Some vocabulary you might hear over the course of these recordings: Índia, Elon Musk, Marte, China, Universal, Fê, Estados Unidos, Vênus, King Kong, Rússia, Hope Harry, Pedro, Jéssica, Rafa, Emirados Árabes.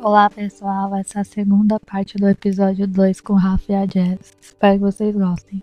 Olá pessoal, essa é a segunda parte do episódio 2 com Rafa e a Jess. Espero que vocês gostem.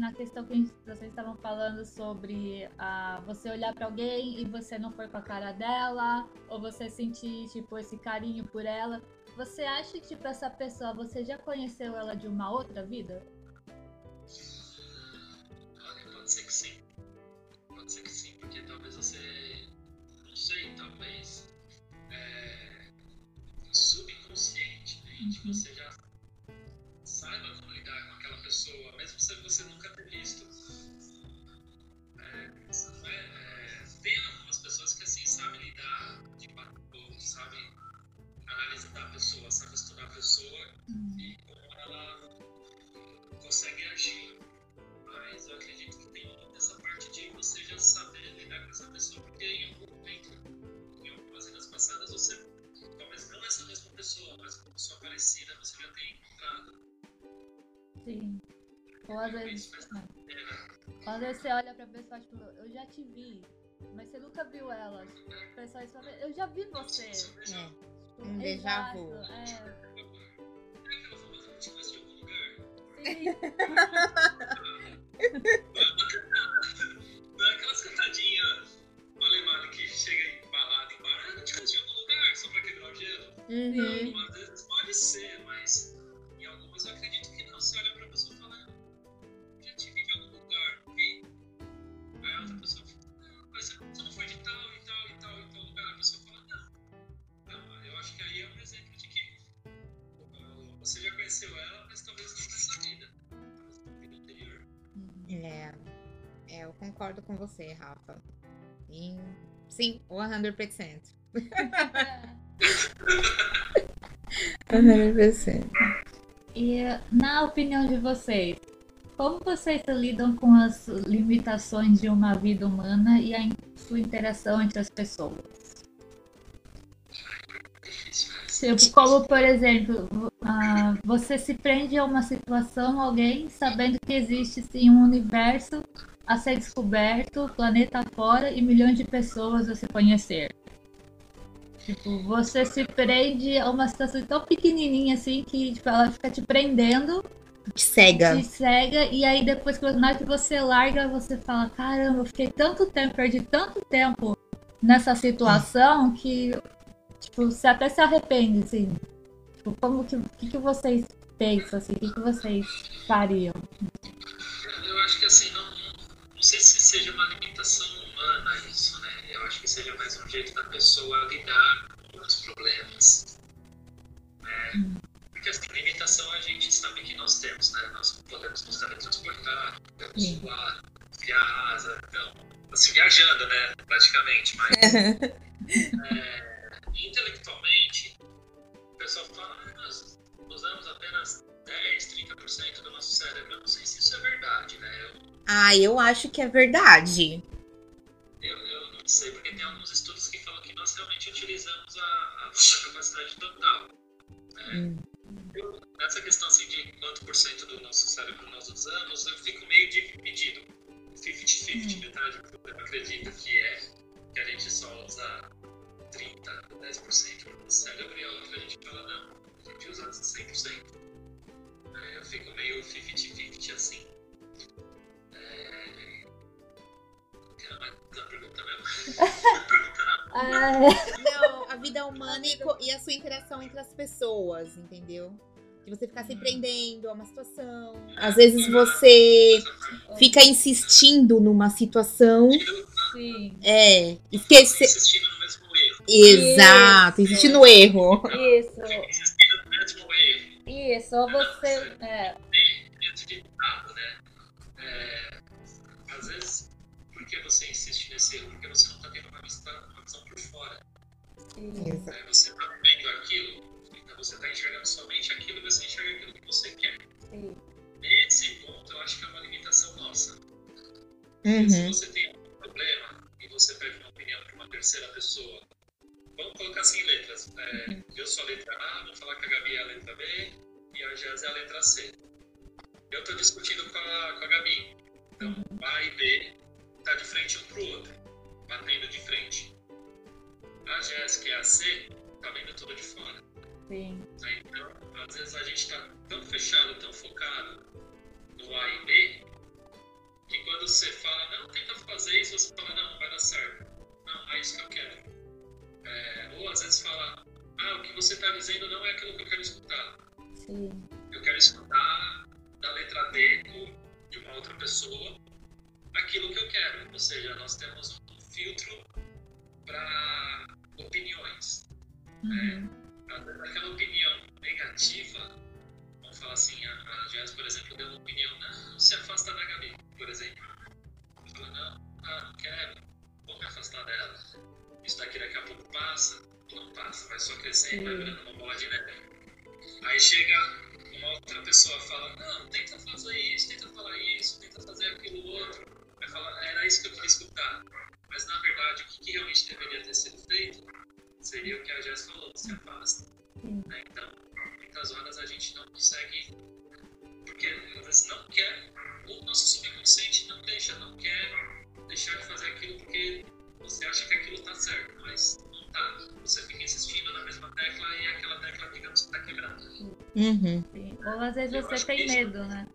Na questão que vocês estavam falando sobre você olhar pra alguém e você não for com a cara dela, ou você sentir, tipo, esse carinho por ela, você acha que, tipo, essa pessoa, você já conheceu ela de uma outra vida? Olha, pode ser que sim. Pode ser que sim, porque talvez você, não sei, talvez subconsciente, né? Uhum. Você já saiba como lidar com aquela pessoa, mesmo se você nunca ter visto. Tem algumas pessoas que assim sabem lidar de bate-papo, sabem analisar a pessoa, sabem estudar a pessoa e como ela consegue agir. Mas eu acredito que tem muito dessa parte de você já saber lidar com essa pessoa, porque em algum momento, em algumas vidas passadas, você talvez não essa mesma pessoa, mas uma pessoa parecida você já tem encontrado. Sim. Ou às vezes você olha pra pessoa e tipo, eu já te vi, mas você nunca viu ela. O pessoal fala, eu já vi você. Tipo, um déjà vu. Sim. Não é aquelas cantadinhas alemãs que chega em balada e barra, eu te conheci em algum lugar só pra quebrar o gelo. Uhum. Não, às vezes pode ser, mas em algumas eu acredito que não. Você olha pra pessoa e fala, já te vi em algum lugar, vi. Aí a outra pessoa fala, mas você não foi de tal e tal e tal e tal lugar. A pessoa fala, não. Eu acho que aí é um exemplo de que você já conheceu ela, mas talvez não nessa vida, talvez na vida anterior. Eu concordo com você, Rafa. Sim, 100%. 100%. E na opinião de vocês, como vocês lidam com as limitações de uma vida humana e a sua interação entre as pessoas? Tipo, como, por exemplo, você se prende a uma situação, alguém, sabendo que existe sim um universo a ser descoberto, planeta fora e milhões de pessoas a se conhecer. Tipo, você se prende a uma situação tão pequenininha assim que tipo, ela fica te prendendo. Te cega. E aí depois que você larga, você fala, caramba, eu fiquei tanto tempo, perdi tanto tempo nessa situação que tipo, você até se arrepende, assim. Tipo, como que vocês pensam, assim? O que vocês fariam? Eu acho que assim, não sei se seja uma limitação humana isso, né? Eu acho que seja mais um jeito da pessoa lidar com os problemas, né? Porque essa limitação a gente sabe que nós temos, né? Nós podemos nos teletransportar, podemos voar, criar asa, então, assim, viajando, né? Praticamente, mas intelectualmente, o pessoal fala que nós usamos apenas 10%, 30% do nosso cérebro. Eu não sei se isso é verdade, né? Eu acho que é verdade. Eu não sei, porque tem alguns estudos que falam que nós realmente utilizamos a nossa capacidade total, né? Nessa questão assim, de quanto por cento do nosso cérebro nós usamos, eu fico meio dividido. 50-50, metade do que eu acredito que a gente só usa 30%, 10% do nosso cérebro, e a outra a gente fala, não, a gente usa 100%. Eu fico meio 50-50 assim. Não, a vida humana e a sua interação entre as pessoas, entendeu? De você ficar se prendendo a uma situação. Às vezes você fica insistindo numa situação. Sim. Insistindo no mesmo erro. Exato, insistindo no erro. Isso. Isso, ou você... Dentro de nada, né? Às vezes, porque você insiste nesse erro? Porque você não está tendo uma visão por fora. Isso. Você está vendo aquilo, então você está enxergando somente aquilo, você enxerga aquilo que você quer. Sim. Nesse ponto, eu acho que é uma limitação nossa. Uhum. Se você tem algum problema e você pede uma opinião para uma terceira pessoa, vamos colocar assim letras. Eu sou a letra A, vou falar que a Gabi é a letra B e a Jéssica é a letra C. Eu estou discutindo com a Gabi. Então, A e B tá de frente um pro outro, batendo de frente. A Jéssica e a C tá vendo tudo de fora. Sim. Então, às vezes a gente tá tão fechado, tão focado no A e B, que quando você fala, não, tenta fazer isso, você fala, não, vai dar certo. Não, é isso que eu quero. Ou às vezes fala, o que você tá dizendo não é aquilo que eu quero escutar. Sim. Eu quero escutar da letra D de uma outra pessoa aquilo que eu quero. Ou seja, nós temos um filtro para opiniões. Uhum. Aquela opinião negativa, vamos falar assim, a Jéssica, por exemplo, deu uma opinião, não se afasta da Gabi, por exemplo. Ela falou, não quero, vou me afastar dela. Isso daqui daqui a pouco passa, não passa, vai só crescendo, vai virando uma bola de neve. Aí chega uma outra pessoa, fala, não, tenta fazer isso, tenta falar isso, tenta fazer aquilo outro. Vai falar, era isso que eu queria escutar. Mas na verdade, o que realmente deveria ter sido feito seria o que a Jéssica falou, se afasta. Né? Então, muitas horas a gente não consegue, porque às vezes não quer, ou o nosso subconsciente não quer deixar de fazer aquilo porque você acha que aquilo tá certo, mas não tá. Você fica insistindo na mesma tecla e aquela tecla, digamos, que tá quebrada. Uhum. Sim. Ou às vezes você tem medo, isso, né?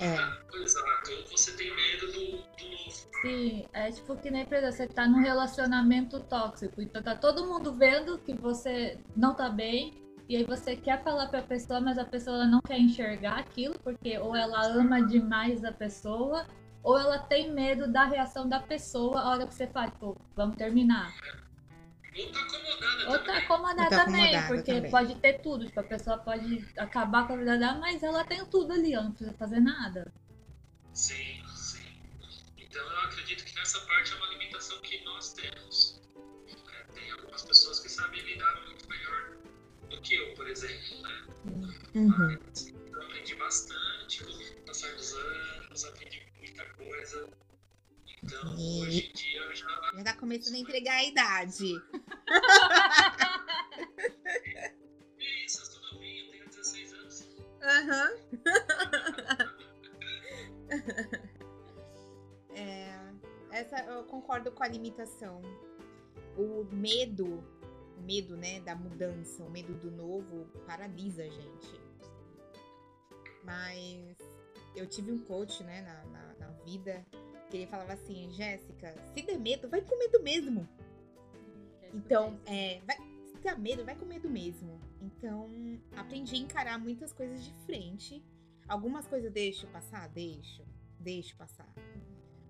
Exato, ou você tem medo do novo. Sim, é tipo que nem Pedro, você tá num relacionamento tóxico, então tá todo mundo vendo que você não tá bem, e aí você quer falar pra pessoa, mas a pessoa não quer enxergar aquilo, porque ou ela ama demais a pessoa, ou ela tem medo da reação da pessoa a hora que você fala, tipo, vamos terminar. Ou tá acomodada também, porque também pode ter tudo, tipo, a pessoa pode acabar com a vida dela, mas ela tem tudo ali, ela não precisa fazer nada. Sim, sim. Então eu acredito que nessa parte é uma limitação que nós temos. Tem algumas pessoas que sabem lidar muito melhor do que eu, por exemplo, né? Uhum. Mas eu aprendi bastante com o passar dos anos, aprendi muita coisa. Então, hoje em dia eu já tá começando a entregar a idade. Isso, eu estou novinho, eu tenho 16 anos. Aham. Uhum. Essa eu concordo com a limitação. O medo, né, da mudança, o medo do novo paralisa a gente. Mas eu tive um coach, né, na vida, que ele falava assim, Jéssica, se der medo, vai com medo mesmo. Então, se der medo, vai com medo mesmo. Então, aprendi a encarar muitas coisas de frente. Algumas coisas eu deixo passar.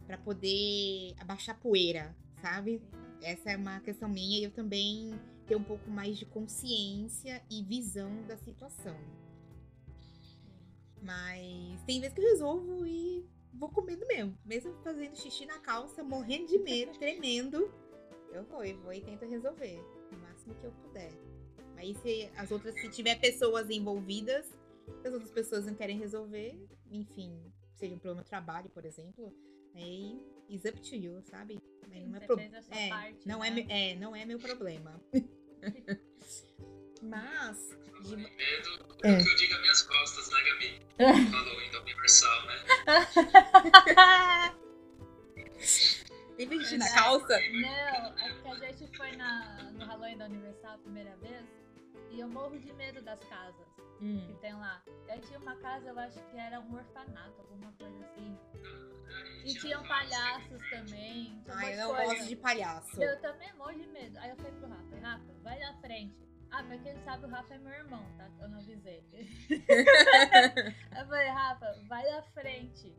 Pra poder abaixar poeira, sabe? Essa é uma questão minha e eu também tenho um pouco mais de consciência e visão da situação. Mas tem vezes que eu resolvo e vou com medo mesmo fazendo xixi na calça, morrendo de medo, tremendo. Eu vou e tento resolver o máximo que eu puder. Aí se tiver pessoas envolvidas, as outras pessoas não querem resolver, enfim, seja um problema de trabalho, por exemplo, aí it's up to you, sabe? Aí não é problema. Não é meu problema. Mas de medo é o que eu digo às minhas costas, né, Gabi? Falou ainda Universal, né? Tem vestido na calça? Não, é porque a gente foi no Halloween da Universal a primeira vez e eu morro de medo das casas que tem lá. Eu tinha uma casa, eu acho que era um orfanato, alguma coisa assim. E tinham palhaços também. Eu gosto de palhaço. Eu também morro de medo. Aí eu falei pro Rafa, vai na frente. Pra quem não sabe, o Rafa é meu irmão, tá? Eu não avisei. Eu falei, Rafa, vai na frente.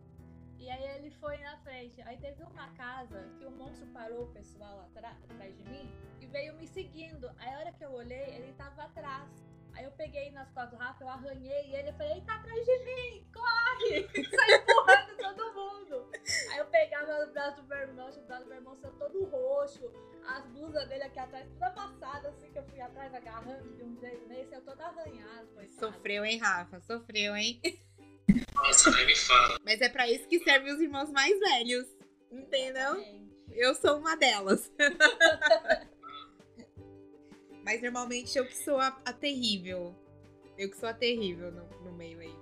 E aí ele foi na frente. Aí teve uma casa que o monstro parou o pessoal atrás de mim e veio me seguindo. Aí a hora que eu olhei, ele tava atrás. Aí eu peguei nas costas do Rafa, eu arranhei ele e falei, ele tá atrás de mim, corre! Sai empurrando todo mundo. Aí eu pegava o braço do meu irmão, saiu todo roxo, as blusas dele aqui atrás, toda amassada, assim, que eu fui atrás agarrando de um jeito nesse, eu toda arranhada. Sofreu, hein, Rafa? Sofreu, hein? Nossa, nem me fala. Mas é pra isso que servem os irmãos mais velhos, entendeu? Exatamente. Eu sou uma delas. Mas normalmente eu que sou a terrível. Eu que sou a terrível no meio aí.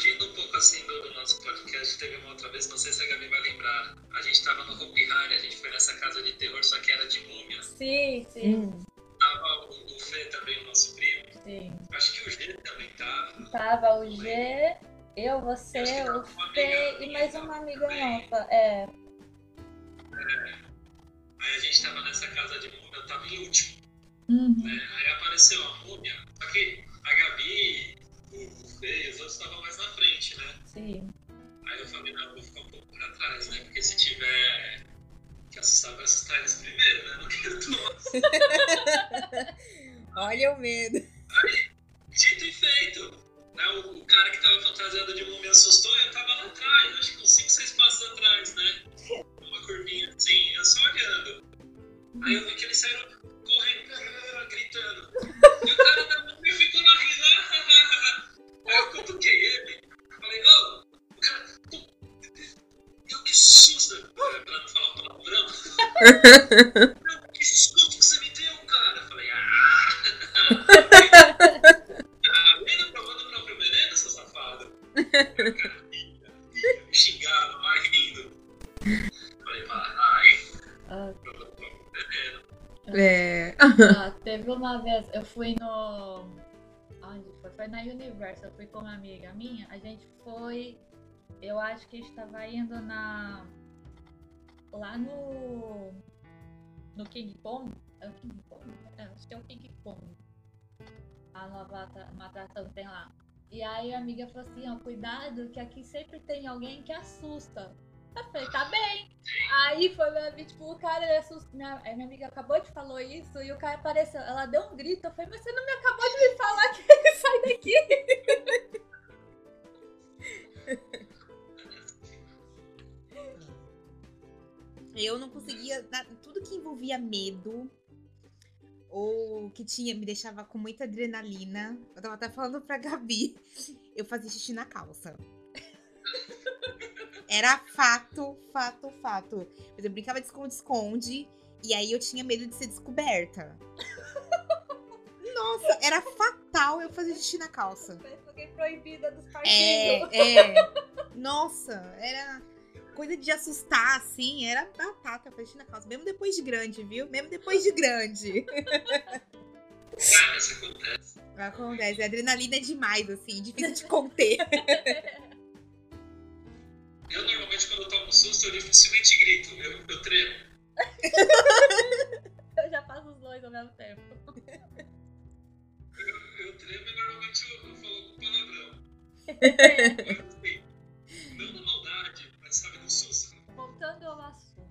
fugindo um pouco assim do nosso podcast, teve uma outra vez, não sei se a Gabi vai lembrar, a gente tava no Hope Harry, a gente foi nessa casa de terror, só que era de múmia. Sim, sim. Tava o Fê também, o nosso primo. Sim. Acho que o G também tava. Tava o G, eu, você, o Fê e mais uma amiga nossa. É. Aí a gente tava nessa casa de múmia, eu tava em último. Né? Aí apareceu a múmia, só que a Gabi, o Fê e os outros estavam mais na frente, né? Sim. Aí eu falei, não, eu vou ficar um pouco pra trás, né? Porque se tiver que assustar, vai assustar eles primeiro, né? Não quero tomar. Olha o medo. Aí, dito e feito, né? O cara que tava fantasiado de mim me assustou e eu tava lá atrás, acho que uns 5, 6 passos atrás, né? Uma curvinha assim, eu só olhando. Aí eu vi que eles saíram correndo, gritando. E o cara da múmia ficou na risa. Aí eu cutuquei ele. Falei, ô, o cara. Eu que susto. Pra não falar um palavrão. Não, que susto que você me deu, cara. Falei, Tá vendo provando o próprio veneno, seu safado? O cara me xingava, mas rindo. Falei, vai. Provando o próprio veneno. É. Teve uma vez, eu fui no... Onde foi? Foi na Universal, eu fui com uma amiga minha, a gente foi, eu acho que estava indo na... Lá no King Kong, é o King Kong? É, acho que é o King Kong, a nova atração que tem lá. E aí a amiga falou assim, ó, cuidado que aqui sempre tem alguém que assusta. Eu falei, tá bem. Aí foi, tipo, o cara, ele assustou. Minha amiga acabou de falar isso e o cara apareceu. Ela deu um grito. Eu falei, mas você não me acabou de me falar que ele sai daqui? Eu não conseguia. Tudo que envolvia medo ou que tinha me deixava com muita adrenalina. Eu tava até falando pra Gabi. Eu fazia xixi na calça. Era fato. Mas eu brincava de esconde-esconde e aí eu tinha medo de ser descoberta. Nossa, era fatal eu fazer xixi na calça. Eu fiquei proibida dos partidos. É. Nossa, era coisa de assustar, assim. Era batata fazer xixi na calça. Mesmo depois de grande, viu? Cara, isso acontece. A adrenalina é demais, assim. Difícil de conter. Eu, normalmente, quando eu tomo um susto, eu dificilmente grito, eu tremo. Eu já faço os dois ao mesmo tempo. Eu tremo e, normalmente, eu falo com palavrão. Agora, assim, não na maldade, mas sabe, no susto. Voltando ao assunto.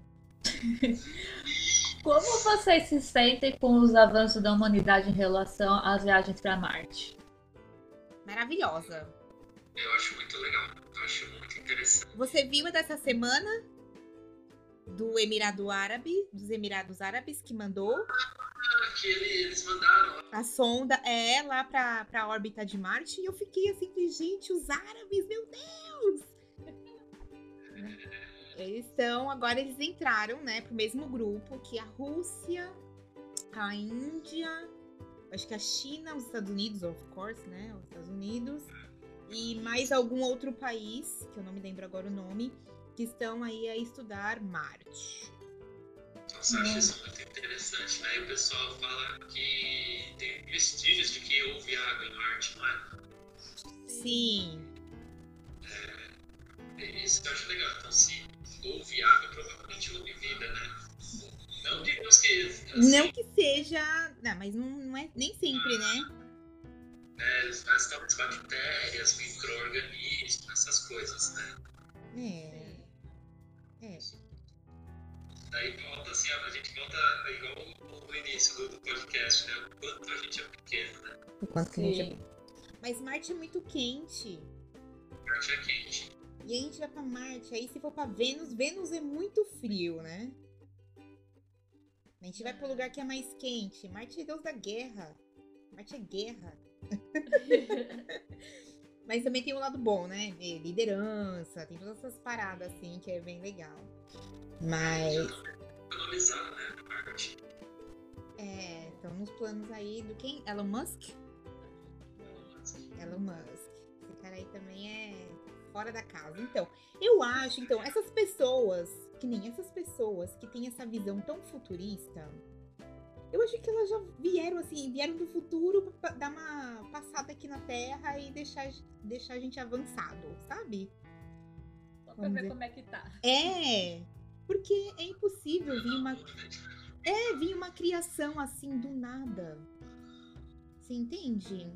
Como vocês se sentem com os avanços da humanidade em relação às viagens para Marte? Maravilhosa. Eu acho muito legal. Eu acho muito interessante. Você viu a dessa semana do dos Emirados Árabes que mandou? Ah, que eles mandaram. A sonda é lá pra órbita de Marte e eu fiquei assim, gente, os árabes, meu Deus! Agora eles entraram, né, pro mesmo grupo que a Rússia, a Índia, acho que a China, os Estados Unidos, of course, né, os Estados Unidos. E mais algum outro país, que eu não me lembro agora o nome, que estão aí a estudar Marte. Nossa, eu acho isso muito interessante, né? E o pessoal fala que tem vestígios de que houve água em Marte, não é? Sim. É isso que eu acho legal. Então, se houve água, provavelmente houve vida, né? Não digamos que... Assim, não que seja... Não, mas não é nem sempre, né? Mas talvez bactérias, micro-organismos, essas coisas, né? Daí volta assim, a gente volta igual no início do podcast, né? O quanto a gente é pequeno, né? O quanto que a gente é pequeno. Mas Marte é muito quente. Marte é quente. E a gente vai pra Marte, aí se for pra Vênus, Vênus é muito frio, né? A gente vai pro lugar que é mais quente. Marte é deus da guerra. Marte é guerra. Mas também tem o lado bom, né? Liderança, tem todas essas paradas assim que é bem legal. Mas. Economizar, né? Marte. Estão nos planos aí do quem? Elon Musk? Esse cara aí também é fora da casa. Então, eu acho, então, essas pessoas, que nem essas pessoas que têm essa visão tão futurista, eu acho que elas já vieram, assim, vieram do futuro pra dar uma passada aqui na Terra e deixar a gente avançado, sabe? Só pra ver como é que tá. É, porque é impossível vir uma criação, assim, do nada. Você entende?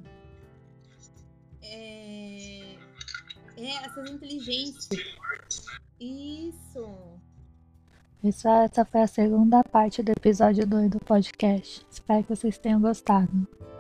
Essas inteligências. Isso. Essa foi a segunda parte do episódio 2 do podcast. Espero que vocês tenham gostado.